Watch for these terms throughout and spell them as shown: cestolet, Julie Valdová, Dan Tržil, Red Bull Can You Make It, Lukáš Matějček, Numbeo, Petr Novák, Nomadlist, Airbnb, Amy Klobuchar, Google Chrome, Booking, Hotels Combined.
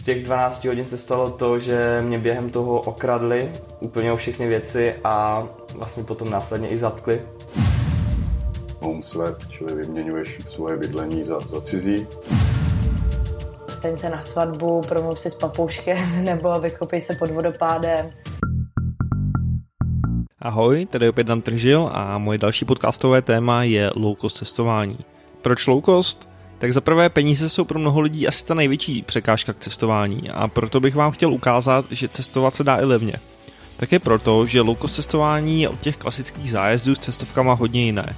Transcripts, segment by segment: V těch 12 hodin se stalo to, že mě během toho okradli úplně o všechny věci a vlastně potom následně i zatkli. Homeslap, čili vyměňuješ svoje bydlení za cizí. Staň se na svatbu, promluv si s papouškem nebo vykopej se pod vodopádem. Ahoj, tady opět Dan Tržil a moje další podcastové téma je low cost cestování. Proč low cost? Tak za prvé, peníze jsou pro mnoho lidí asi ta největší překážka k cestování a proto bych vám chtěl ukázat, že cestovat se dá i levně. Také proto, že low cost cestování je od těch klasických zájezdů s cestovkama hodně jiné.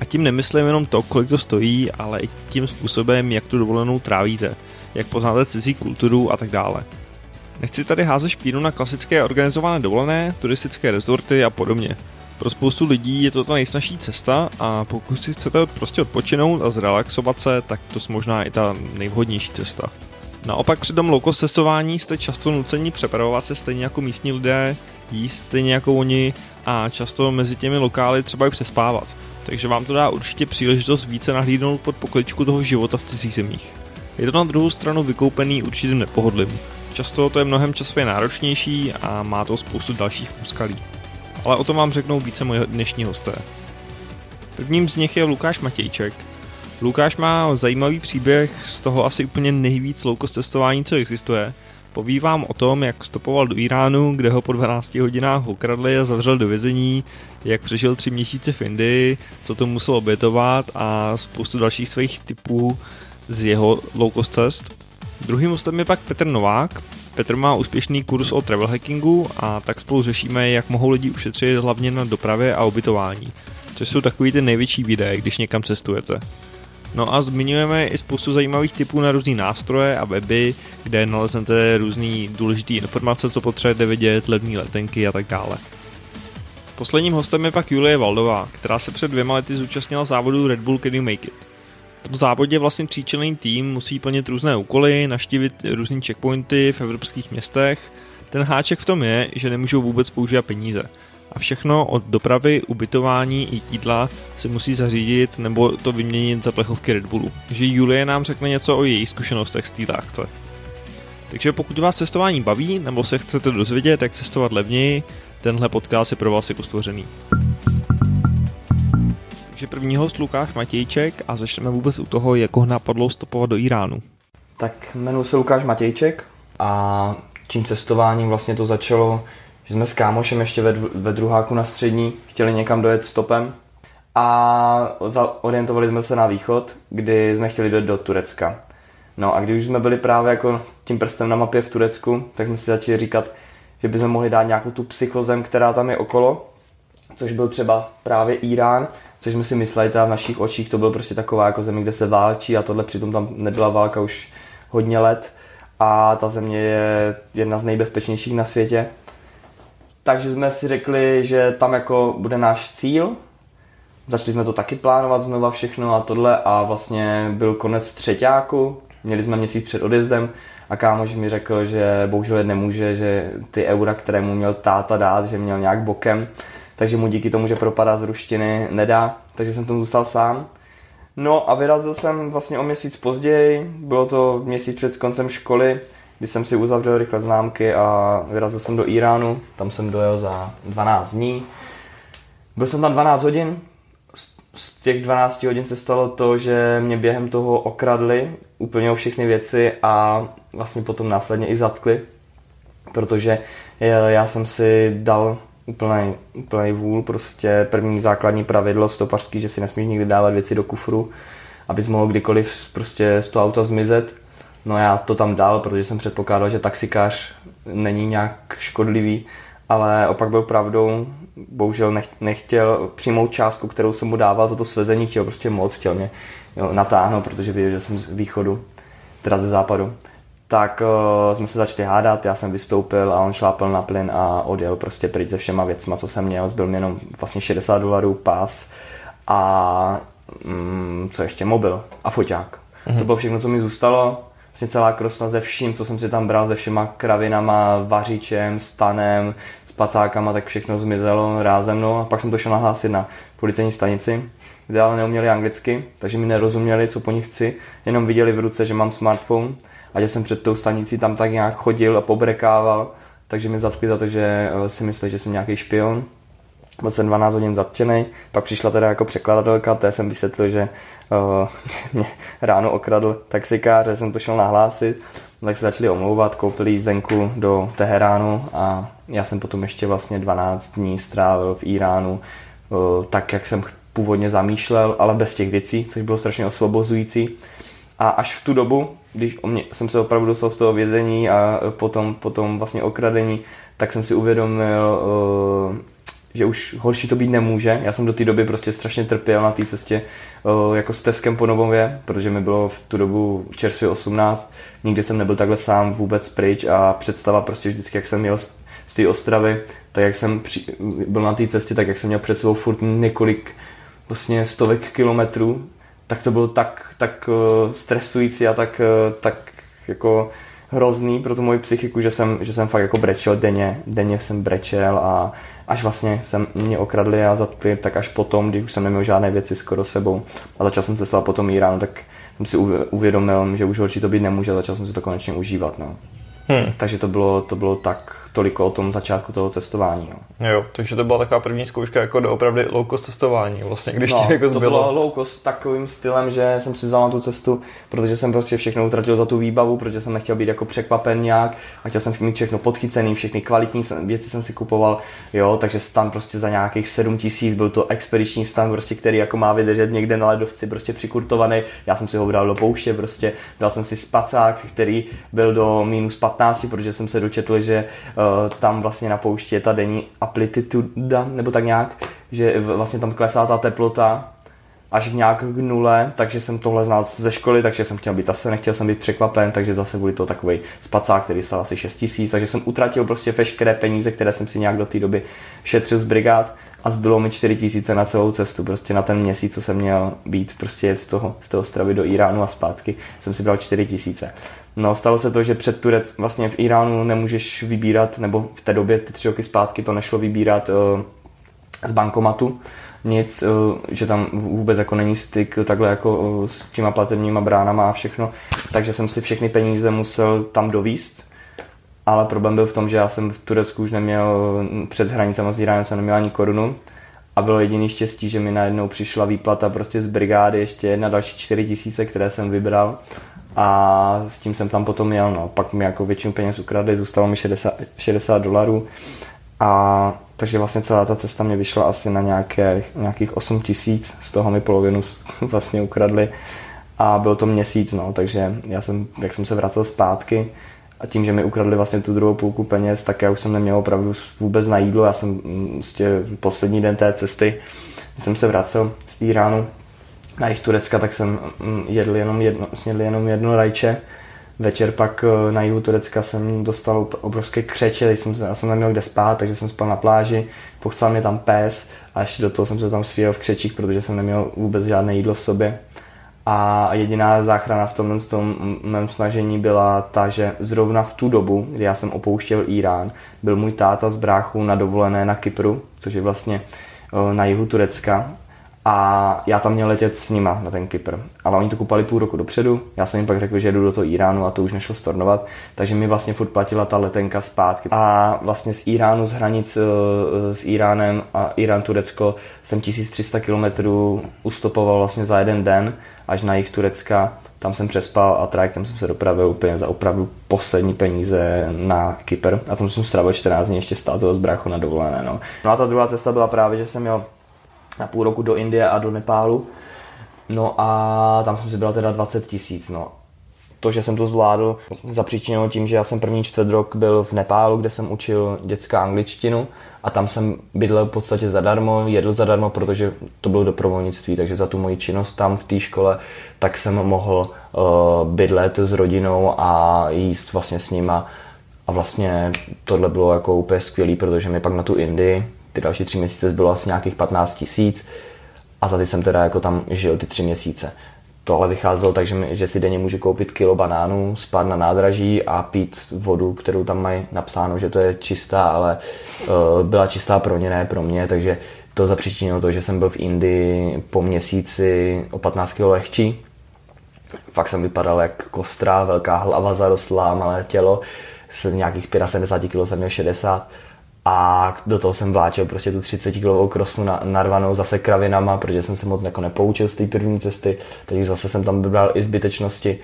A tím nemyslím jenom to, kolik to stojí, ale i tím způsobem, jak tu dovolenou trávíte, jak poznáte cizí kulturu a tak dále. Nechci tady házet špínu na klasické organizované dovolené, turistické rezorty a podobně. Pro spoustu lidí je to ta nejsnažší cesta a pokud si chcete prostě odpočinout a zrelaxovat se, tak to je možná i ta nejvhodnější cesta. Naopak při tom low cost cestování jste často nuceni přepravovat se stejně jako místní lidé, jíst stejně jako oni a často mezi těmi lokály třeba i přespávat. Takže vám to dá určitě příležitost více nahlídnout pod pokličku toho života v cizích zemích. Je to na druhou stranu vykoupený určitým nepohodlím. Často to je mnohem časově náročnější a má to spoustu dalších úskalí. Ale o tom vám řeknou více moji dnešní hosté. Prvním z nich je Lukáš Matějček. Lukáš má zajímavý příběh z toho asi úplně nejvíc low cost cestování, co existuje. Poví vám o tom, jak stopoval do Iránu, kde ho po 12 hodinách ukradli a zavřel do vězení, jak přežil 3 měsíce v Indii, co to musel obětovat a spoustu dalších svých tipů z jeho low cost cest. Druhým hostem je pak Petr Novák. Petr má úspěšný kurz o travel hackingu a tak spolu řešíme, jak mohou lidi ušetřit hlavně na dopravě a ubytování, což jsou takový ty největší výdaje, když někam cestujete. No a zmiňujeme i spoustu zajímavých tipů na různý nástroje a weby, kde naleznete různý důležité informace, co potřebujete vědět, levné letenky a tak dále. Posledním hostem je pak Julie Valdová, která se před 2 lety zúčastnila závodu Red Bull Can You Make It. V tom závodě vlastně tříčlenný tým musí plnit různé úkoly, navštívit různý checkpointy v evropských městech. Ten háček v tom je, že nemůžou vůbec používat peníze. A všechno od dopravy, ubytování i jídla se musí zařídit nebo to vyměnit za plechovky Red Bullu. Takže Julie nám řekne něco o jejich zkušenostech z této akce. Takže pokud vás cestování baví nebo se chcete dozvědět, jak cestovat levněji, tenhle podcast je pro vás jako stvořený. Takže první host Lukáš Matějček a začneme vůbec u toho, jak ho napadlo stopovat do Iránu. Tak jmenuji se Lukáš Matějček a tím cestováním vlastně to začalo, že jsme s kámošem ještě ve druháku na střední chtěli někam dojet stopem a orientovali jsme se na východ, kdy jsme chtěli dojet do Turecka. No a když jsme byli právě jako tím prstem na mapě v Turecku, tak jsme si začali říkat, že bychom mohli dát nějakou tu psychozem, která tam je okolo, což byl třeba právě Irán, což jsme si mysleli, a v našich očích to byl prostě taková jako země, kde se válčí a tohle, přitom tam nebyla válka už hodně let a ta země je jedna z nejbezpečnějších na světě. Takže jsme si řekli, že tam jako bude náš cíl. Začali jsme to taky plánovat znova všechno a tohle a vlastně byl konec třetíku. Měli jsme měsíc před odjezdem a kámoš mi řekl, že bohužel nemůže, že ty eura, které mu měl táta dát, že měl nějak bokem, takže mu díky tomu, že propadá z ruštiny, nedá, takže jsem tam zůstal sám. No a vyrazil jsem vlastně o měsíc později, bylo to měsíc před koncem školy, kdy jsem si uzavřel rychle známky a vyrazil jsem do Iránu, tam jsem dojel za 12 dní. Byl jsem tam 12 hodin, z těch 12 hodin se stalo to, že mě během toho okradli úplně o všechny věci a vlastně potom následně i zatkli, protože já jsem si dal úplnej vůl, prostě první základní pravidlo stopařský, že si nesmíš nikdy dávat věci do kufru, abys mohl kdykoliv prostě z toho auta zmizet. No já to tam dal, protože jsem předpokládal, že taxikář není nějak škodlivý, ale opak byl pravdou, bohužel nechtěl přijmout částku, kterou jsem mu dával za to svezení, chtěl mě natáhnout, protože viděl, že jsem z východu, teda ze západu. Tak jsme se začali hádat, já jsem vystoupil a on šlápil na plyn a odjel prostě pryč se všema věcma, co jsem měl. Zbyl mi jenom vlastně $60, pás a co ještě, mobil a foťák. To bylo všechno, co mi zůstalo. Vlastně celá krosna ze vším, co jsem si tam bral, se všema kravinama, vařičem, stanem, spacákama, tak všechno zmizelo rázem. No a pak jsem to šel nahlásit na policejní stanici, kde ale neuměli anglicky, takže mi nerozuměli, co po nich chci, jenom viděli v ruce, že mám smartphone a že jsem před tou stanicí tam tak nějak chodil a pobrekával, takže mě zatkli za to, že si mysleli, že jsem nějaký špion. Byl jsem 12 hodin zatčenej, pak přišla teda jako překladatelka, té jsem vysvětlil, že mě ráno okradl taxikář, že jsem to šel nahlásit, tak se začali omlouvat, koupili jízdenku do Teheránu a já jsem potom ještě vlastně 12 dní strávil v Íránu, tak jak jsem původně zamýšlel, ale bez těch věcí, což bylo strašně osvobozující. A až v tu dobu, když jsem se opravdu dostal z toho vězení a potom vlastně okradení, tak jsem si uvědomil, že už horší to být nemůže. Já jsem do té doby prostě strašně trpěl na té cestě jako s Teskem po Novově, protože mi bylo v tu dobu čerstvě 18. Nikdy jsem nebyl takhle sám vůbec pryč a představa prostě vždycky, jak jsem jel z té Ostravy, tak jak jsem byl na té cestě, tak jak jsem měl před sebou furt několik vlastně stovek kilometrů, tak to bylo tak stresující a tak jako hrozný pro tu moji psychiku, že jsem fakt jako brečel denně jsem brečel a až vlastně mě okradli a zatkli, tak až potom, když už jsem neměl žádné věci skoro sebou a začal jsem cestovat po tom Íránu, tak jsem si uvědomil, že už horší to být nemůže, začal jsem si to konečně užívat, no. Takže to bylo tak toliko o tom začátku toho cestování. No. Jo, takže to byla taková první zkouška jako doopravdy low cost cestování vlastně, když no, ti jako zbylo. To bylo low cost takovým stylem, že jsem si vzal na tu cestu, protože jsem prostě všechno utratil za tu výbavu, protože jsem nechtěl být jako překvapen nějak a chtěl jsem mít všechno podchycený, všechny kvalitní věci jsem si kupoval, jo, takže stan prostě za nějakých 7 000, byl to expediční stan prostě, který jako má vydržet někde na ledovci prostě přikurtovaný, já jsem si ho bral do pouště prostě, dal jsem si spacák, který byl do -15, protože jsem se dočetl, že tam vlastně na poušti je ta denní amplituda, nebo tak nějak, že vlastně tam klesá ta teplota až nějak k nule, takže jsem tohle znal ze školy, takže jsem chtěl být zase, nechtěl jsem být překvapen, takže zase byli to takovej spacák, který stál asi 6 000, takže jsem utratil prostě veškeré peníze, které jsem si nějak do té doby šetřil z brigád a zbylo mi 4 000 na celou cestu, prostě na ten měsíc, co jsem měl být, prostě jet z té Ostravy do Íránu a zpátky, jsem si bral 4 000. No, stalo se to, že před vlastně v Íránu nemůžeš vybírat, nebo v té době, ty 3 roky zpátky, to nešlo vybírat z bankomatu nic, že tam vůbec jako není styk takhle jako s těma platebníma bránama a všechno, takže jsem si všechny peníze musel tam dovíst, ale problém byl v tom, že já jsem v Turecku už neměl, před hranicama s Íránem jsem neměl ani korunu a bylo jediný štěstí, že mi najednou přišla výplata prostě z brigády ještě na další 4 000, které jsem vybral. A s tím jsem tam potom jel, no. Pak mi jako většinu peněz ukradli, zůstalo mi $60. A takže vlastně celá ta cesta mě vyšla asi na nějakých 8 000, z toho mi polovinu vlastně ukradli. A byl to měsíc, no, takže jak jsem se vracel zpátky a tím, že mi ukradli vlastně tu druhou půlku peněz, tak já už jsem neměl opravdu vůbec na jídlo, já jsem vlastně poslední den té cesty, když jsem se vracel z Íránu na jich Turecka, tak jsem snědl jenom jedno rajče. Večer pak na jihu Turecka jsem dostal obrovské křeče, já jsem neměl kde spát, takže jsem spal na pláži, pochcal mě tam pes a ještě do toho jsem se tam svíjel v křečích, protože jsem neměl vůbec žádné jídlo v sobě. A jediná záchrana v tom mém snažení byla ta, že zrovna v tu dobu, kdy já jsem opouštěl Írán, byl můj táta s bráchou na dovolené na Kypru, což je vlastně na jihu Turecka. A já tam měl letět s nima na ten Kypr. Ale oni to kupali půl roku dopředu, já jsem jim pak řekl, že jdu do toho Íránu a to už nešlo stornovat, takže mi vlastně furt platila ta letenka zpátky. A vlastně z Íránu, z hranic s Íránem a Irán-Turecko jsem 1300 kilometrů ustopoval vlastně za jeden den až na jih Turecka. Tam jsem přespal a trajektem jsem se dopravil úplně za opravdu poslední peníze na Kypr. A tam jsem strávil 14 dní ještě stál toho z bráchu na dovolené. No. No a ta druhá cesta byla právě, že jsem měl na půl roku do Indie a do Nepálu. No a tam jsem si bral teda 20 000, no. To, že jsem to zvládl, zapříčinilo tím, že já jsem první čtvrtrok byl v Nepálu, kde jsem učil dětská angličtinu a tam jsem bydlel v podstatě zadarmo, jedl zadarmo, protože to bylo dobrovolnictví, takže za tu moji činnost tam v té škole, tak jsem mohl bydlet s rodinou a jíst vlastně s nima. A vlastně tohle bylo jako úplně skvělý, protože mi pak na tu Indii ty další 3 měsíce zbylo asi nějakých 15 000 a za ty jsem teda jako tam žil ty 3 měsíce. To ale vycházelo tak, že si denně můžu koupit kilo banánů, spát na nádraží a pít vodu, kterou tam mají napsáno, že to je čistá, ale byla čistá pro ně, ne pro mě, takže to zapříčinilo to, že jsem byl v Indii po měsíci o 15 kilo lehčí Fakt jsem vypadal jak kostra, velká hlava zarostlá, malé tělo, z nějakých 75 kg jsem měl 60 a do toho jsem vláčel prostě tu 30 kg krosnu narvanou zase kravinama, protože jsem se moc jako nepoučil z té první cesty, takže zase jsem tam vybral i zbytečnosti.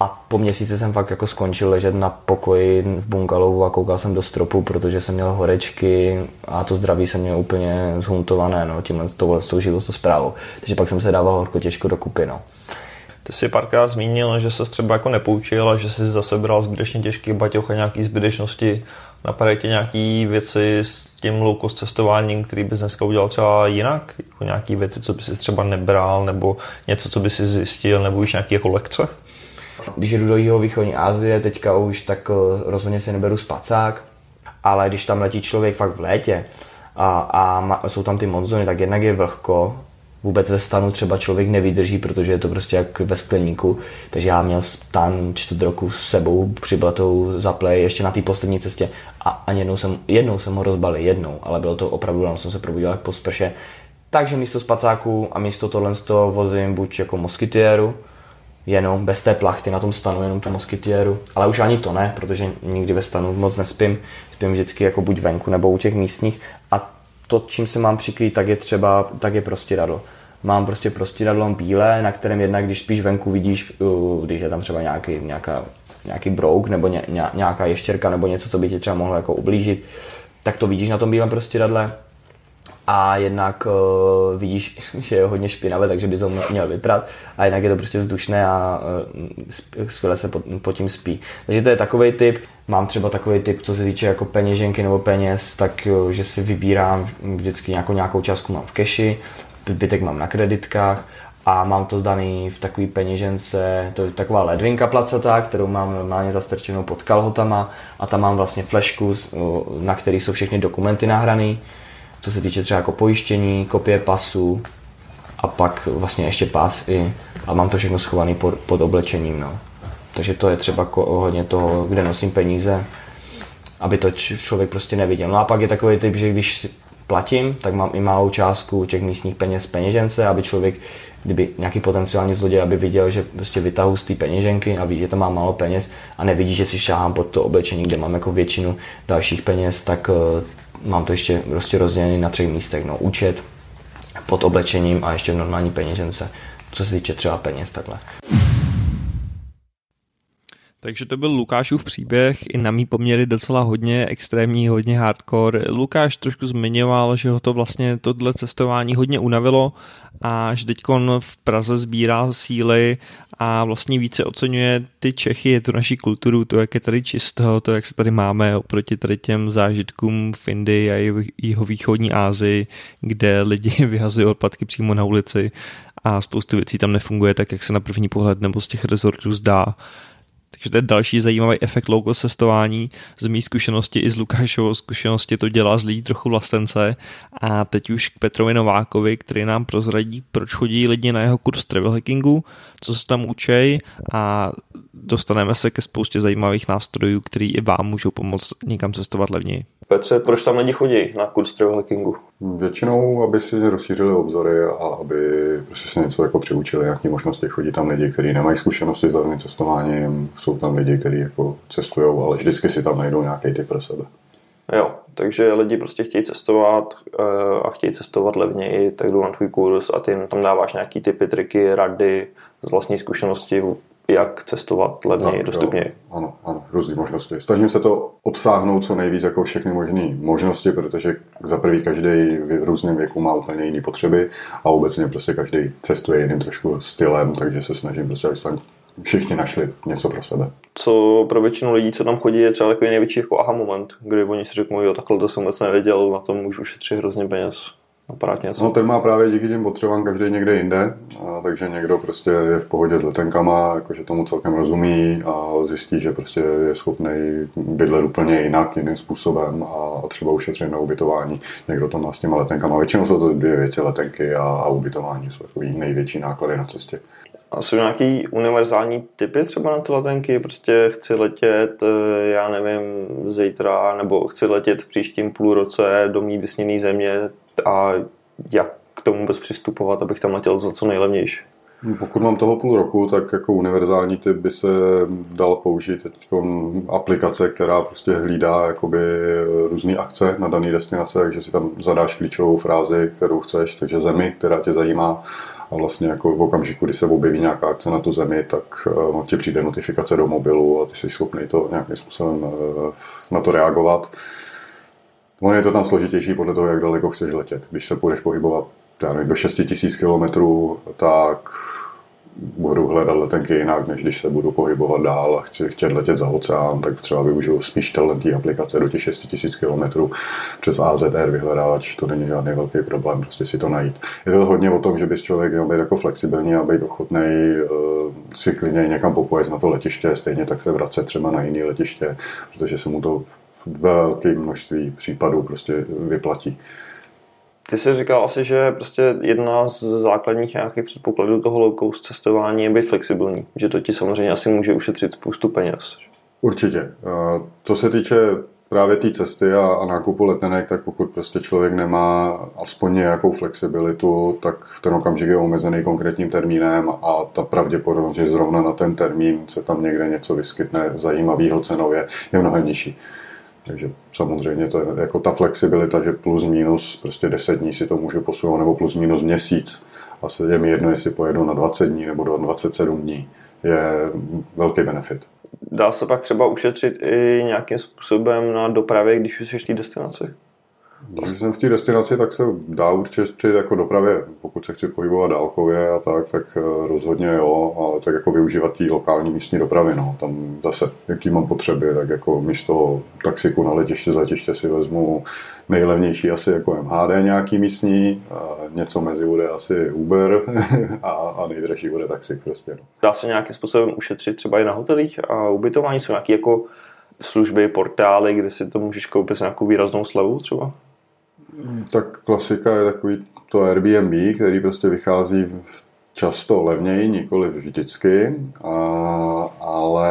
A po měsíci jsem fakt jako skončil ležet na pokoji v bungalovu a koukal jsem do stropu, protože jsem měl horečky a to zdraví jsem měl úplně zhuntované, no, touhle životní zprávou. Takže pak jsem se dával horko těžko do kupy, no. Ty si párkrát zmínil, že ses třeba jako nepoučil a že jsi zase bral zbytečně těžký baťoch a nějaký zbytečnosti. Napadají tě nějaký věci s tím low-cost cestováním, který bys dneska udělal třeba jinak? Jako nějaký věci, co bys třeba nebral, nebo něco, co bys zjistil, nebo už nějaký jako lekce? Když jdu do jihovýchodní Asie teďka už, tak rozhodně si neberu spacák, ale když tam letí člověk fakt v létě a jsou tam ty monzuny, tak jednak je vlhko, vůbec ve stanu třeba člověk nevydrží, protože je to prostě jak ve skleníku, takže já měl stan 4 roku s sebou přibletou za play ještě na té poslední cestě a ani jednou jsem ho rozbalil, ale bylo to opravdu, tam jsem se probudil jak po sprše, takže místo spacáku a místo tohle vozím buď jako moskytiéru, jenom bez té plachty na tom stanu, jenom tu moskytiéru, ale už ani to ne, protože nikdy ve stanu moc nespím, spím vždycky jako buď venku nebo u těch místních a to, čím se mám přikrýt, tak je prostěradlo. Mám prostě prostěradlo bílé, na kterém jednak, když spíš venku vidíš, když je tam třeba nějaký brouk nebo nějaká ještěrka nebo něco, co by tě třeba mohlo jako ublížit, tak to vidíš na tom bílém prostěradle. A jednak vidíš, že je hodně špinavé, takže bys ho měl vyprat. A jinak je to prostě vzdušné a skvěle se pod tím spí. Takže to je takovej typ. Mám třeba takový typ, co se týče jako peněženky nebo peněz, tak že si vybírám vždycky nějakou částku mám v keši, zbytek mám na kreditkách a mám to zdaný v takový peněžence, to je taková ledvinka placatá, kterou mám normálně zastrčenou pod kalhotama a tam mám vlastně flešku, na který jsou všechny dokumenty nahraný. Co se týče třeba jako pojištění, kopie pasu a pak vlastně ještě pas a mám to všechno schované pod oblečením, no. Takže to je třeba hodně toho, kde nosím peníze, aby to člověk prostě neviděl. No a pak je takový typ, že když platím, tak mám i malou částku těch místních peněz peněžence, aby člověk, kdyby nějaký potenciální zloděj, aby viděl, že prostě vytahu z té peněženky a ví, že to má málo peněz a nevidí, že si šáhám pod to oblečení, kde mám jako většinu dalších peněz, tak mám to ještě prostě rozdělený na 3 místech, no, účet, pod oblečením a ještě v normální peněžence, co se týče třeba peněz, takhle. Takže to byl Lukášův příběh, i na mý poměry docela hodně extrémní, hodně hardcore. Lukáš trošku zmiňoval, že ho to vlastně tohle cestování hodně unavilo a že teďkon v Praze sbírá síly a vlastně více oceňuje ty Čechy, tu naši kulturu, to, jak je tady čisto, to, jak se tady máme oproti tady těm zážitkům v Indii a jihovýchodní Asii, kde lidi vyhazují odpadky přímo na ulici a spoustu věcí tam nefunguje tak, jak se na první pohled nebo z těch rezortů zdá. Takže to je další zajímavý efekt low-cost cestování. Z mý zkušenosti i z Lukášovou zkušenosti to dělá z lidí trochu vlastence. A teď už k Petrovi Novákovi, který nám prozradí, proč chodí lidi na jeho kurz travel hackingu, co se tam učej a dostaneme se ke spoustě zajímavých nástrojů, který i vám můžou pomoct někam cestovat levněji. Petře, proč tam lidi chodí na kurz travel hackingu? Většinou, aby si rozšířili obzory a aby si něco jako přiučili, nějaké možnosti. Chodí tam lidi, kteří nemají zkušenosti s dálným cestováním, jsou tam lidi, kteří jako cestují, ale vždycky si tam najdou nějaký typ pro sebe. Jo, takže lidi prostě chtějí cestovat a chtějí cestovat levněji, tak jdou na tvůj kurz a ty jim tam dáváš nějaký typy, triky, rady z vlastní zkušenosti, jak cestovat levněji, dostupněji. Ano, různé možnosti. Snažím se to obsáhnout co nejvíc jako všechny možné možnosti, protože za prvý každý v různém věku má úplně jiné potřeby a obecně prostě každý cestuje jiným trošku stylem, takže se snažím prostě, aby tam všichni našli něco pro sebe. Co pro většinu lidí, co tam chodí, je třeba takový největší jako aha moment, kdy oni si řeknou, jo, takhle to jsem vůbec nevěděl, na tom můžu ušetřit hrozně peněz. No, ten má právě díky těm potřebám každý někde jinde, takže někdo prostě je v pohodě s letenkama, jakože tomu celkem rozumí a zjistí, že prostě je schopný bydlet úplně jinak, jiným způsobem a třeba ušetřit na ubytování. Někdo to má s těma letenkama. Většinou jsou to 2 věci, letenky a ubytování jsou takový největší náklady na cestě. A jsou nějaký univerzální typy třeba na ty letenky? Prostě chci letět, já nevím, zítra, nebo chci letět v příštím půlroce do mý vysněný země a jak k tomu bez přistupovat, abych tam letěl za co nejlevnější? Pokud mám toho půl roku, tak jako univerzální typ by se dal použít teďkom aplikace, která prostě hlídá jakoby různé akce na dané destinace, takže si tam zadáš klíčovou frázi, kterou chceš, takže zemi, která tě zajímá. A vlastně jako v okamžiku, kdy se objeví nějaká akce na tu zemi, tak ti přijde notifikace do mobilu a ty jsi schopný to nějakým způsobem na to reagovat. Ono je to tam složitější podle toho, jak daleko chceš letět. Když se půjdeš pohybovat do 6 000 kilometrů, tak budu hledat letenky jinak, než když se budu pohybovat dál a chtět letět za oceán, tak třeba využiju spíš té aplikace do těch 6 000 kilometrů přes AZR vyhledávač, to není žádný velký problém, prostě si to najít. Je to hodně o tom, že bys člověk měl být jako flexibilní a být ochotnej si klidně někam popojet na to letiště, stejně tak se vracet třeba na jiné letiště, protože se mu to v velké množství případů prostě vyplatí. Ty jsi říkal asi, že prostě jedna z základních nějakých předpokladů toho low-cost cestování je být flexibilní, že to ti samozřejmě asi může ušetřit spoustu peněz. Určitě. Co se týče právě té cesty a nákupu letenek, tak pokud prostě člověk nemá aspoň nějakou flexibilitu, tak v ten okamžik je omezený konkrétním termínem a ta pravděpodobnost, že zrovna na ten termín se tam někde něco vyskytne zajímavého cenově, je mnohem nižší. Takže samozřejmě to je jako ta flexibilita, že plus minus prostě 10 dní si to může posunout, nebo plus minus měsíc. A je mi jedno, jestli pojedu na 20 dní nebo do 27 dní. Je velký benefit. Dá se pak třeba ušetřit i nějakým způsobem na dopravě, když už jsi v té destinaci? Když jsem v té destinaci, tak se dá určitě jako dopravě, pokud se chci pohybovat dálkově a tak rozhodně jo, a tak jako využívat té lokální místní dopravy, no. Tam zase, jaký mám potřeby, tak jako místo taxiku na letišti z letiště si vezmu nejlevnější asi jako MHD nějaký místní, a něco mezi bude asi Uber a nejdražší bude taxik prostě, no. Dá se nějakým způsobem ušetřit třeba i na hotelích a ubytování, jsou nějaký jako služby, portály, kde si to můžeš koupit s nějakou výraznou slevou třeba? Tak klasika je takový to Airbnb, který prostě vychází často levněji, nikoli vždycky, ale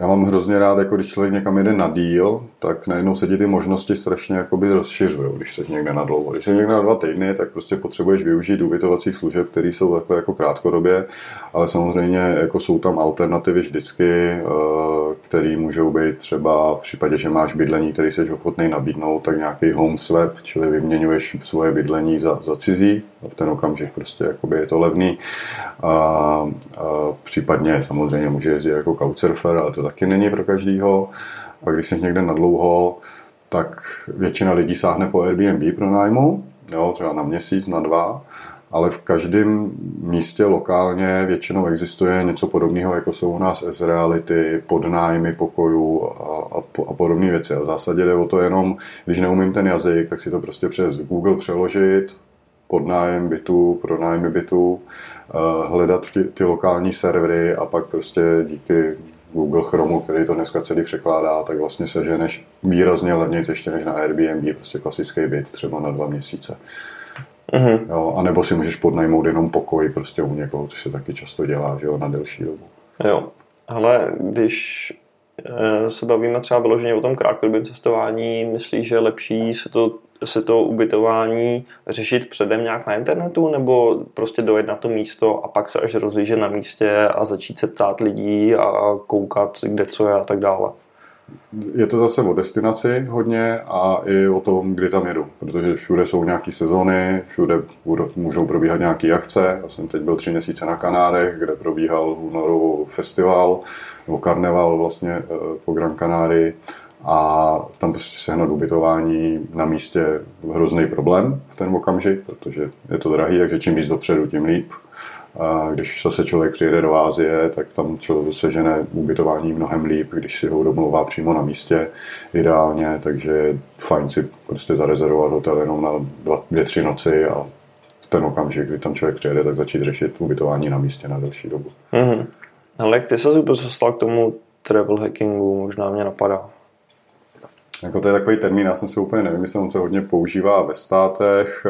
já mám hrozně rád, jako když člověk někam jede na díl, tak najednou se ti ty možnosti strašně jakoby rozšiřují, když jsi někde na dlouho. Když jsi někde na 2 týdny, tak prostě potřebuješ využít ubytovacích služeb, které jsou takhle jako krátkodobě, ale samozřejmě jako jsou tam alternativy vždycky, které můžou být třeba v případě, že máš bydlení, který jsi ochotný nabídnout, tak nějaký home swap, čili vyměňuješ svoje bydlení za cizí, v ten okamžik prostě jakoby je to levný. A případně samozřejmě může jezdit jako couchsurfer, ale to taky není pro každýho. A když jsi někde na dlouho, tak většina lidí sáhne po Airbnb pronájmu, jo, třeba na měsíc, na 2, ale v každém místě lokálně většinou existuje něco podobného, jako jsou u nás S-reality, podnájmy pokojů a podobné věci. A v zásadě jde o to jenom, když neumím ten jazyk, tak si to prostě přes Google přeložit, podnájem bytu, pronájmy bytu, hledat ty lokální servery a pak prostě díky Google Chromu, který to dneska celý překládá, tak vlastně seženeš výrazně levněji ještě než na Airbnb, prostě klasický byt třeba na 2 měsíce. Mm-hmm. Jo, a nebo si můžeš podnajmout jenom pokoj prostě u někoho, což se taky často dělá, že jo, na delší dobu. Jo, ale když se bavíme třeba vyloženě o tom krátkodobém cestování, myslíš, že je lepší se to ubytování řešit předem nějak na internetu, nebo prostě dojet na to místo a pak se až rozlížet na místě a začít se ptát lidí a koukat, kde co je a tak dále? Je to zase o destinaci hodně a i o tom, kdy tam jedu, protože všude jsou nějaké sezony, všude můžou probíhat nějaké akce. Já jsem teď byl 3 měsíce na Kanárech, kde probíhal v únoru festival, nebo karneval vlastně po Gran Canarii. A tam prostě sehnat ubytování na místě hrozný problém v ten okamžik, protože je to drahý, takže čím víc dopředu, tím líp. A když zase člověk přijede do Asie, tak tam člověk sežene ubytování mnohem líp, když si ho domluvá přímo na místě ideálně, takže je fajn si prostě zarezervovat hotel jenom na 2-3 noci a v ten okamžik, kdy tam člověk přijede, tak začít řešit ubytování na místě na delší dobu. Mm-hmm. Ale ty se super dostal k tomu travel hackingu, možná mě napadá. Jako to je takový termín, já jsem si úplně nevím, jestli on se hodně používá ve státech,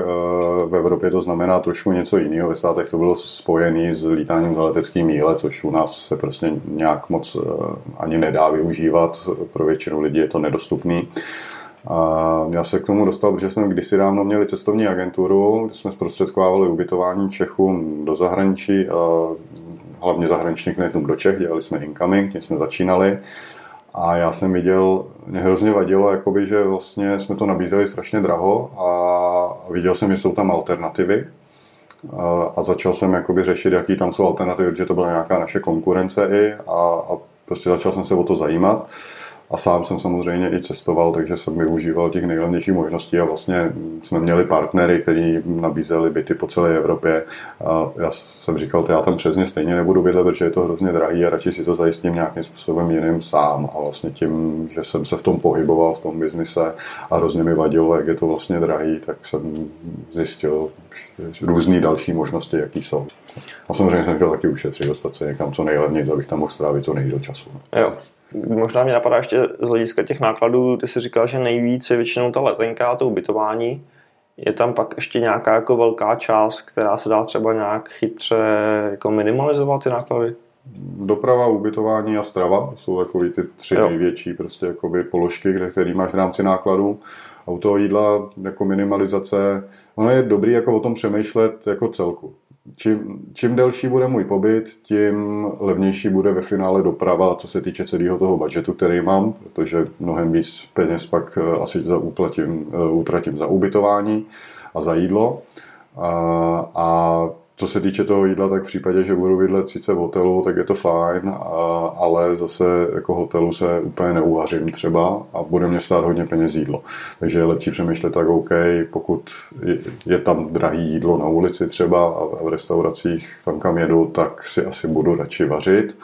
v Evropě to znamená trošku něco jiného, ve státech to bylo spojené s lítáním za letecký míle, což u nás se prostě nějak moc ani nedá využívat, pro většinu lidí je to nedostupný. A já se k tomu dostal, protože jsme kdysi dávno měli cestovní agenturu, kde jsme zprostředkovávali ubytování Čechům do zahraničí, hlavně zahraničních klientům do Čech, dělali jsme incoming, tím jsme začínali. A já jsem viděl, mě hrozně vadilo, jakoby, že vlastně jsme to nabízeli strašně draho a viděl jsem, že jsou tam alternativy. A začal jsem jakoby řešit, jaký tam jsou alternativy, protože to byla nějaká naše konkurence i a prostě začal jsem se o to zajímat. A sám jsem samozřejmě i cestoval, takže jsem využíval těch nejlevnějších možností a vlastně jsme měli partnery, kteří nabízeli byty po celé Evropě. A já jsem říkal, že já tam přesně stejně nebudu bydlet, protože je to hrozně drahý a radši si to zajistím nějakým způsobem jiným sám. A vlastně tím, že jsem se v tom pohyboval, v tom biznise a hrozně mi vadilo, jak je to vlastně drahý, tak jsem zjistil různé další možnosti, jaký jsou. A samozřejmě jsem chtěl taky ušetřit, dostat se někam co nejlevněji, abych tam mohl strávit co nejdéle času. Jo. Možná mě napadá ještě z hlediska těch nákladů, ty jsi říkal, že nejvíc je většinou ta letenka a to ubytování. Je tam pak ještě nějaká jako velká část, která se dá třeba nějak chytře jako minimalizovat ty náklady? Doprava, ubytování a strava jsou takový ty tři největší prostě jakoby položky, které máš v rámci nákladů. A u toho jídla jako minimalizace, ono je dobrý jako o tom přemýšlet jako celku. Čím delší bude můj pobyt, tím levnější bude ve finále doprava, co se týče celého toho budžetu, který mám, protože mnohem víc peněz pak asi utratím za ubytování a za jídlo. A co se týče toho jídla, tak v případě, že budu bydlet sice v hotelu, tak je to fajn, ale zase jako hotelu se úplně neuvařím třeba a bude mě stát hodně peněz jídlo. Takže je lepší přemýšlet tak, OK, pokud je tam drahé jídlo na ulici třeba a v restauracích tam, kam jedu, tak si asi budu radši vařit.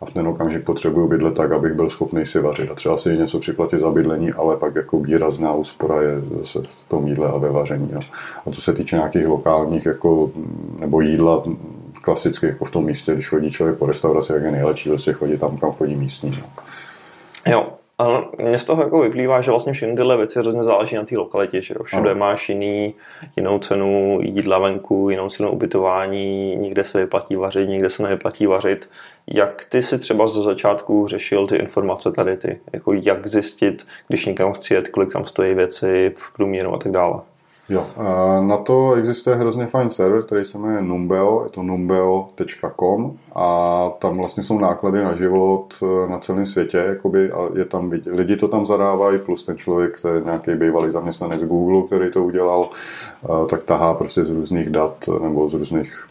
A v ten okamžik potřebuju bydlet tak, abych byl schopný si vařit. A třeba si něco připlatit za bydlení, ale pak jako výrazná úspora je zase v tom jídle a ve vaření. No. A co se týče nějakých lokálních jako, nebo jídla klasicky jako v tom místě, když chodí člověk po restauraci, tak je nejlepší, že si chodí tam, kam chodí místní. No. Jo, ale mě z toho jako vyplývá, že vlastně všechny tyhle věci hrozně záleží na té lokalitě, že všude máš jinou cenu jídla venku, jinou cenu ubytování, někde se vyplatí vařit, někde se nevyplatí vařit. Jak ty si třeba ze začátku řešil ty informace tady ty? Jako jak zjistit, když někam chci jet, kolik tam stojí věci v průměru a tak dále? Jo, na to existuje hrozně fajn server, který se jmenuje Numbeo, je to numbeo.com a tam vlastně jsou náklady na život na celém světě, jakoby, a je tam, lidi to tam zadávají, plus ten člověk, který je nějaký bývalý zaměstnanec Google, který to udělal, tak tahá prostě z různých dat nebo z různých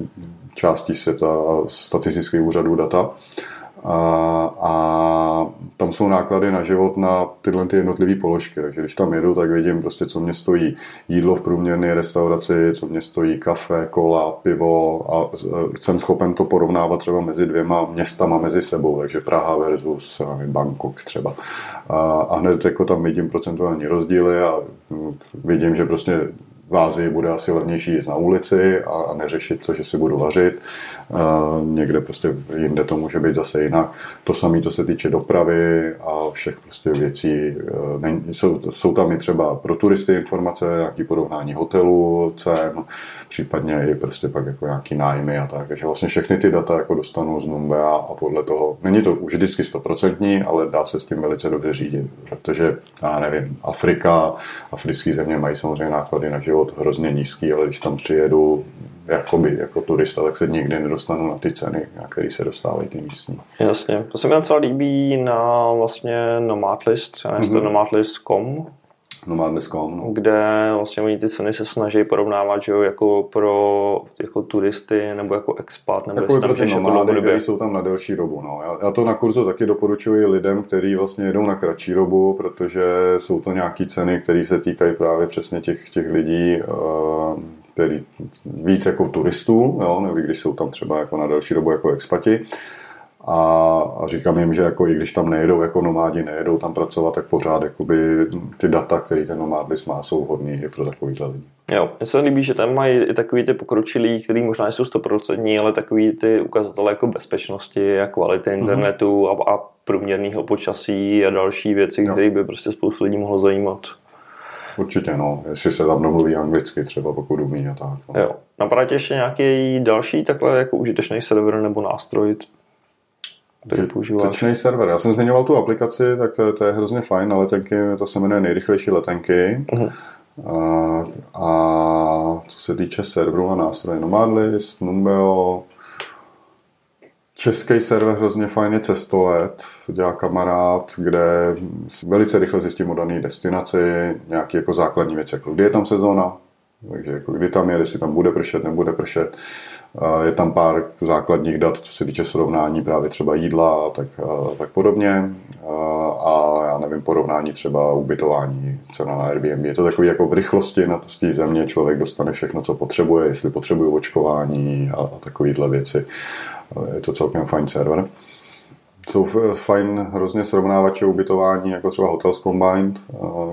částí světa a statistických úřadů data. A tam jsou náklady na život na tyhle ty jednotlivé položky, takže když tam jedu, tak vidím prostě, co mě stojí jídlo v průměrné restauraci, co mě stojí kafe, kola, pivo a jsem schopen to porovnávat třeba mezi dvěma městama mezi sebou, takže Praha versus Bangkok třeba. A hned jako tam vidím procentuální rozdíly a vidím, že prostě v Ázii bude asi levnější jít na ulici a neřešit to, že si budu vařit. Někde prostě jinde to může být zase jinak. To samé, co se týče dopravy a všech prostě věcí. Jsou tam i třeba pro turisty informace, nějaké porovnání hotelů, cen, případně i prostě pak jako nějaký nájmy a tak. Takže vlastně všechny ty data jako dostanu z Numbea a podle toho, není to už vždycky 100%, ale dá se s tím velice dobře řídit, protože já nevím, africké země mají samozřejmě náklady na život hrozně nízký, ale když tam přijedu jako turista, tak se nikdy nedostanu na ty ceny, na které se dostávají ty místní. Jasně. To se mi docela líbí na vlastně Nomadlist, to Nomadlist.com. Nomadlist.com, no. Kde vlastně oni ty ceny se snaží porovnávat, že jo, jako pro jako turisty nebo jako expat, nebo jako pro ty nomády, kteří jsou tam na delší dobu. No. Já to na kurzu taky doporučuji lidem, kteří vlastně jedou na kratší dobu, protože jsou to nějaké ceny, které se týkají právě přesně těch lidí, který víc jako turistů, jo, nebo když jsou tam třeba jako na delší dobu jako expati. A říkám jim, že jako i když tam nejedou jako nomádi, nejedou tam pracovat, tak pořád jakoby ty data, které ten Nomadlist má, jsou hodný i pro takovýhle lidi. Jo, mně se líbí, že tam mají i takový ty pokročilí, který možná jsou 100%, ale takový ty ukazatele jako bezpečnosti a kvality internetu a průměrného počasí a další věci, které by prostě spoustu lidí mohlo zajímat. Určitě, no. Jestli se tam domluví anglicky třeba, pokud umí a tak. No. Jo. Napadá tě ještě nějaký další takhle jako užitečný server nebo nástroj? který používáš. Tečnej server. Já jsem zmiňoval tu aplikaci, tak to je hrozně fajn, ale ta se jmenuje Nejrychlejší letenky. Uh-huh. A co se týče serveru a nástroje Nomadlist, Numbeo, český server hrozně fajn je Cestolet, to dělá kamarád, kde velice rychle zjistím o dané destinaci nějaké jako základní věci, jako kdy je tam sezóna, takže jako kdy tam je, jestli tam bude pršet, nebude pršet. Je tam pár základních dat, co se týče srovnání právě třeba jídla a tak podobně. A já nevím, porovnání třeba ubytování, cena na Airbnb. Je to takový jako v rychlosti na té země člověk dostane všechno, co potřebuje, jestli potřebuje očkování a takovýhle věci. Je to celkem fajn server. Jsou fajn hrozně srovnávače ubytování, jako třeba Hotels Combined,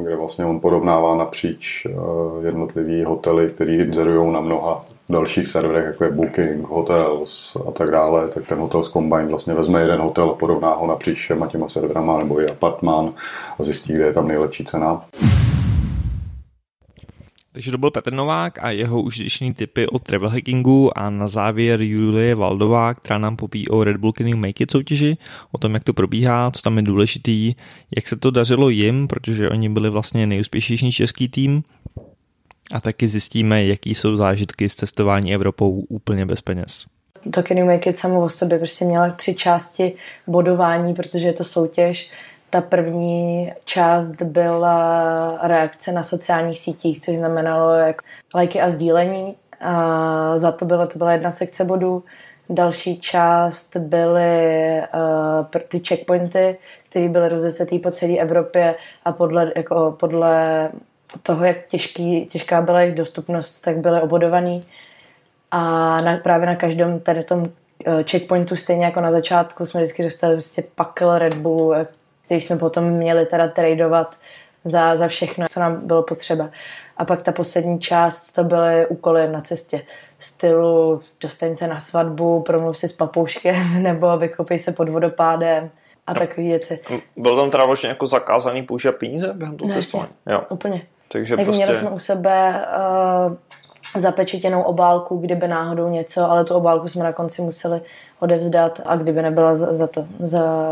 kde vlastně on porovnává napříč jednotlivý hotely, které inzerujou na mnoha dalších serverech, jako je Booking, Hotels a tak dále, tak ten Hotels Combined vlastně vezme jeden hotel a porovná ho napříč všema těma serverama, nebo i apartmán a zjistí, kde je tam nejlepší cena. Takže to byl Petr Novák a jeho užitečný tipy o travel hackingu a na závěr Julie Valdová, která nám poví o Red Bull Can You Make It soutěži, o tom, jak to probíhá, co tam je důležitý, jak se to dařilo jim, protože oni byli vlastně nejúspěšnější český tým a taky zjistíme, jaký jsou zážitky z cestování Evropou úplně bez peněz. To Can You Make It samo o sobě prostě měla 3 části bodování, protože je to soutěž. Ta první část byla reakce na sociálních sítích, což znamenalo jak lajky a sdílení. A za to byla jedna sekce bodů. Další část byly ty checkpointy, které byly rozesetý po celé Evropě a podle toho, jak těžká byla jejich dostupnost, tak byly obodovaný. A právě na každém tady tom checkpointu, stejně jako na začátku, jsme vždycky dostali prostě pakl Red Bullu, který jsme potom měli teda tradovat za všechno, co nám bylo potřeba. A pak ta poslední část, to byly úkoly na cestě. Stylu dostaň se na svatbu, promluv si s papouškem, nebo vykopej se pod vodopádem a takové věci. Bylo tam teda vlastně jako zakázaný používat peníze během toho cestování? Jo. Úplně. Takže tak prostě... Měli jsme u sebe zapečetěnou obálku, kdyby náhodou něco, ale tu obálku jsme na konci museli odevzdat a kdyby nebyla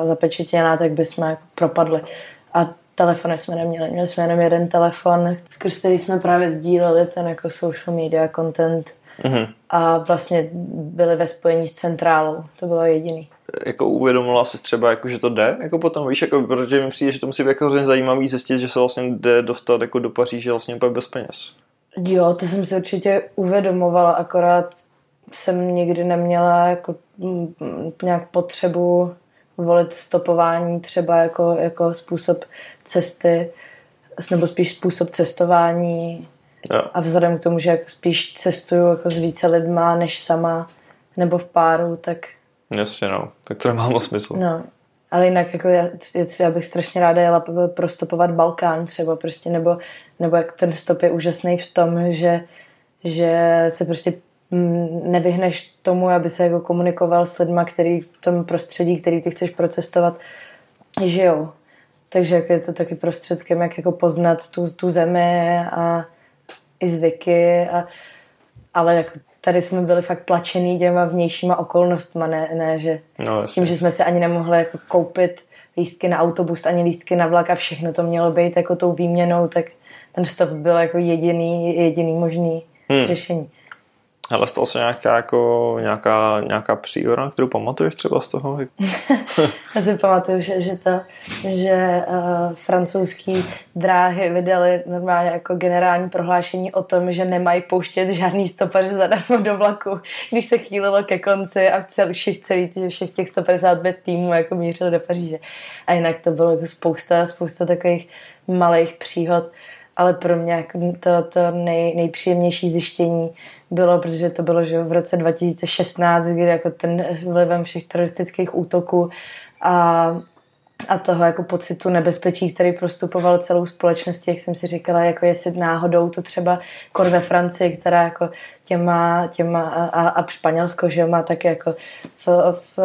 zapečetěná, tak bychom propadli. A telefony jsme neměli. Měli jsme jenom jeden telefon, skrz který jsme právě sdíleli ten jako social media content a vlastně byli ve spojení s centrálou. To bylo jediný. Jako uvědomila jsi třeba, jako, že to jde? Jako potom, víš, jako, protože mi přijde, že to musí být jako hrozně zajímavý zjistit, že se vlastně jde dostat jako do Paříže vlastně úplně bez peněz. Jo, to jsem si určitě uvědomovala, akorát jsem nikdy neměla jako nějak potřebu volit stopování třeba jako způsob cesty, nebo spíš způsob cestování. Jo. A vzhledem k tomu, že jako spíš cestuju jako s více lidma než sama nebo v páru, tak... Jasně, no. Tak to nemá moc smysl. No. Ale jinak jako já bych strašně ráda jela prostopovat Balkán třeba prostě, nebo jak ten stop je úžasný v tom, že se prostě nevyhneš tomu, aby se jako komunikoval s lidma, který v tom prostředí, který ty chceš procestovat, žijou. Takže jako je to taky prostředkem, jak jako poznat tu zemi a i zvyky, ale jako tady jsme byli fakt tlačený těma vnějšíma okolnostma, ne že no, tím, že jsme si ani nemohli jako koupit lístky na autobus, ani lístky na vlak a všechno to mělo být jako tou výměnou, tak ten stop byl jako jediný možný řešení. Ale stalo se nějaká příhoda, kterou pamatuješ třeba z toho? Já si pamatuju, že francouzský dráhy vydali normálně jako generální prohlášení o tom, že nemají pouštět žádný stopaře zadarmo do vlaku, když se chýlilo ke konci a všech těch 155 týmů jako mířili do Paříže. A jinak to bylo jako spousta takových malých příhod. Ale pro mě to nejpříjemnější zjištění bylo, protože to bylo že v roce 2016, kdy jako ten vlivem všech teroristických útoků a toho jako pocitu nebezpečí, který prostupoval celou společnost, jak jsem si říkala, jako jestli náhodou to třeba kor ve Francii, která jako těma a Španělsko, že má taky jako v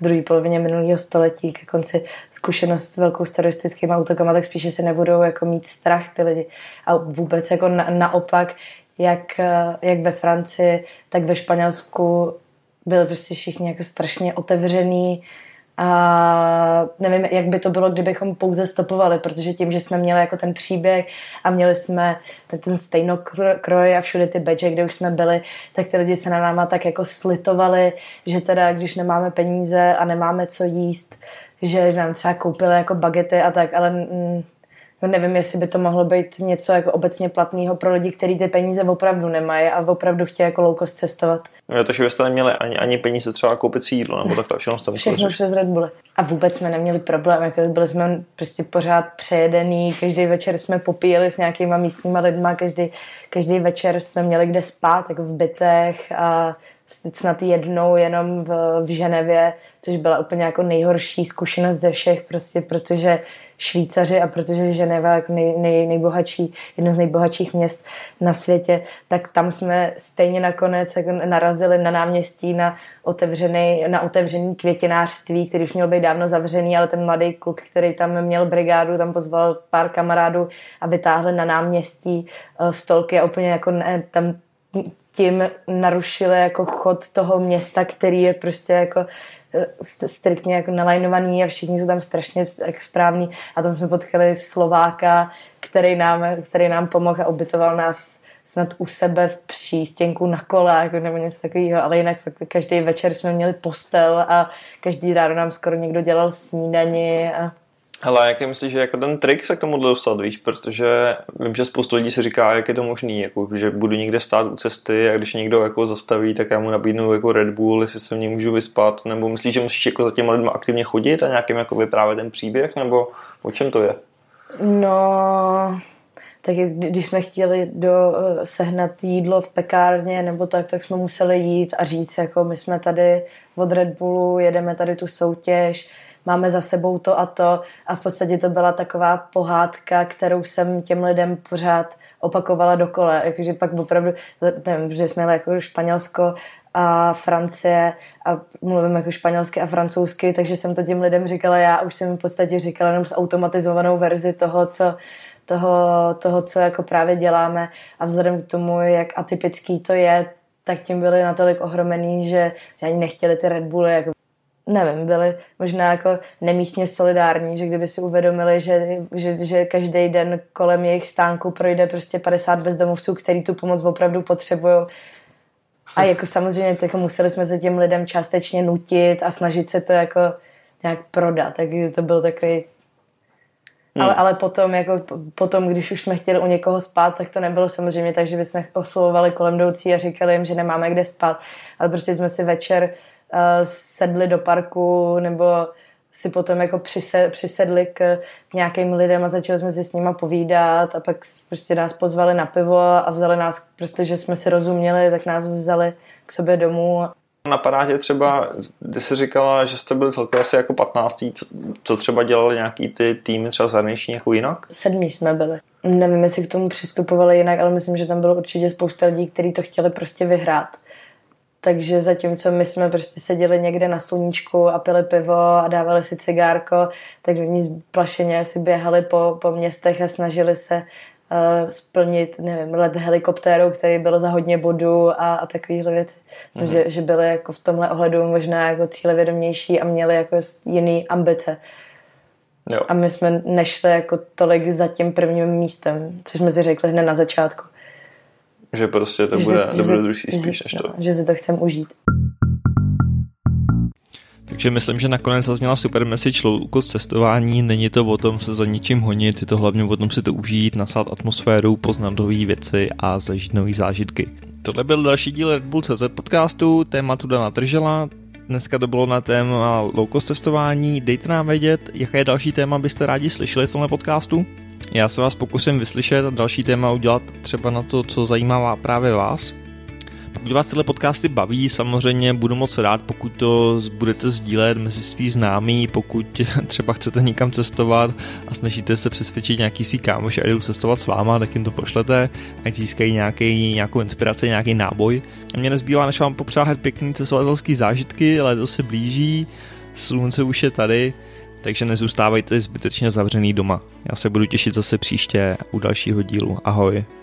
druhé polovině minulého století ke konci zkušenost s velkou teroristickými útokama, tak spíše se nebudou jako mít strach ty lidi. A vůbec jako naopak, jak ve Francii, tak ve Španělsku byli prostě všichni jako strašně otevřený A nevím, jak by to bylo, kdybychom pouze stopovali, protože tím, že jsme měli jako ten příběh a měli jsme ten stejnokroj a všude ty badge, kde už jsme byli, tak ty lidi se na náma tak jako slitovali, že teda, když nemáme peníze a nemáme co jíst, že nám třeba koupili jako bagety a tak, ale nevím, jestli by to mohlo být něco jako obecně platného pro lidi, kteří ty peníze opravdu nemají a opravdu chtějí jako low cost cestovat. No, takže vy jste neměli ani peníze třeba koupit si jídlo, nebo takhle všechno jste museli. Všechno přes Red Bull. A vůbec jsme neměli problém, jako byli jsme prostě pořád přejedený, každý večer jsme popíjeli s nějakýma místníma lidma, každý večer jsme měli kde spát, jako v bytech a snad jednou jenom v Ženevě, což byla úplně jako nejhorší zkušenost ze všech, prostě protože Švýcaři a protože Ženeva je jedno z nejbohatších měst na světě, tak tam jsme stejně nakonec jako narazili na náměstí na otevřený květinářství, který už měl být dávno zavřený, ale ten mladý kluk, který tam měl brigádu, tam pozval pár kamarádů a vytáhli na náměstí stolky a úplně jako tím narušili jako chod toho města, který je prostě jako striktně jako nalajnovaný a všichni jsou tam strašně správní. A tam jsme potkali Slováka, který nám pomohl a ubytoval nás snad u sebe v přístěnku na kole jako nebo něco takového, ale jinak fakt každý večer jsme měli postel a každý ráno nám skoro někdo dělal snídani a... Hele, jaký myslíš, že jako ten trik se k tomu dostat, víš, protože vím, že spoustu lidí si říká, jak je to možný, jako, že budu někde stát u cesty a když někdo jako zastaví, tak já mu nabídnu jako Red Bull, jestli se v něj můžu vyspat, nebo myslíš, že musíš jako za těma lidma aktivně chodit a nějakým jako vyprávět ten příběh, nebo o čem to je? No, tak když jsme chtěli sehnat jídlo v pekárně nebo tak jsme museli jít a říct, jako my jsme tady od Red Bullu, jedeme tady tu soutěž, máme za sebou to a to a v podstatě to byla taková pohádka, kterou jsem těm lidem pořád opakovala dokola, jakože pak opravdu, nevím, že jsme jeli jako Španělsko a Francie a mluvím jako španělsky a francouzsky, takže jsem to těm lidem říkala, já už jsem v podstatě říkala jenom s automatizovanou verzi toho, co jako právě děláme a vzhledem k tomu, jak atypický to je, tak tím byli natolik ohromený, že ani nechtěli ty Red Bully, jako nevím, byli možná jako nemístně solidární, že kdyby si uvědomili, že každý den kolem jejich stánku projde prostě 50 bezdomovců, který tu pomoc opravdu potřebují. A jako samozřejmě jako museli jsme se těm lidem částečně nutit a snažit se to jako nějak prodat, takže to byl takový... Ale potom, když už jsme chtěli u někoho spát, tak to nebylo samozřejmě tak, že bychom oslovovali kolem jdoucí a říkali jim, že nemáme kde spát, ale prostě jsme si večer sedli do parku nebo si potom jako přisedli k nějakým lidem a začali jsme si s nima povídat a pak prostě nás pozvali na pivo a vzali nás, protože jsme si rozuměli, tak nás vzali k sobě domů. Napadá tě třeba, ty jsi říkala, že jste byli celkově asi jako 15, co třeba dělali nějaký ty týmy třeba zahraniční jako jinak? 7 jsme byli. Nevím, jestli k tomu přistupovali jinak, ale myslím, že tam bylo určitě spousta lidí, kteří to chtěli prostě vyhrát. Takže zatímco my jsme prostě seděli někde na sluníčku a pili pivo a dávali si cigárko, tak oni plašeně si běhali po městech a snažili se splnit, nevím, let helikoptérou, který byl za hodně bodů a takovýhle věci. Mm-hmm. Že byli jako v tomhle ohledu možná jako cílevědomější a měli jako jiný ambice. Jo. A my jsme nešli jako tolik za tím prvním místem, což jsme si řekli hned na začátku. Že prostě to bude dobrodružství spíš než to. No, že si to chcem užít. Takže myslím, že nakonec zazněla super message loukost cestování, není to o tom se za ničím honit, je to hlavně o tom si to užít, nasát atmosféru, poznat nové věci a zažít nové zážitky. Tohle byl další díl Red Bull CZ podcastu, tématu Dana Tržila. Dneska to bylo na téma loukost cestování, dejte nám vědět, jaké další téma byste rádi slyšeli v tomhle podcastu. Já se vás pokusím vyslyšet a další téma udělat třeba na to, co zajímá právě vás. Pokud vás tyhle podcasty baví, samozřejmě budu moc rád, pokud to budete sdílet mezi svý známý, pokud třeba chcete někam cestovat a snažíte se přesvědčit nějaký svý kámoš a jdou cestovat s váma, tak jim to pošlete, ať získají nějakou inspiraci, nějaký náboj. A mě nezbývá, než vám popřát pěkný cestovatelský zážitky, léto se blíží, slunce už je tady, takže nezůstávejte zbytečně zavřený doma. Já se budu těšit zase příště u dalšího dílu. Ahoj.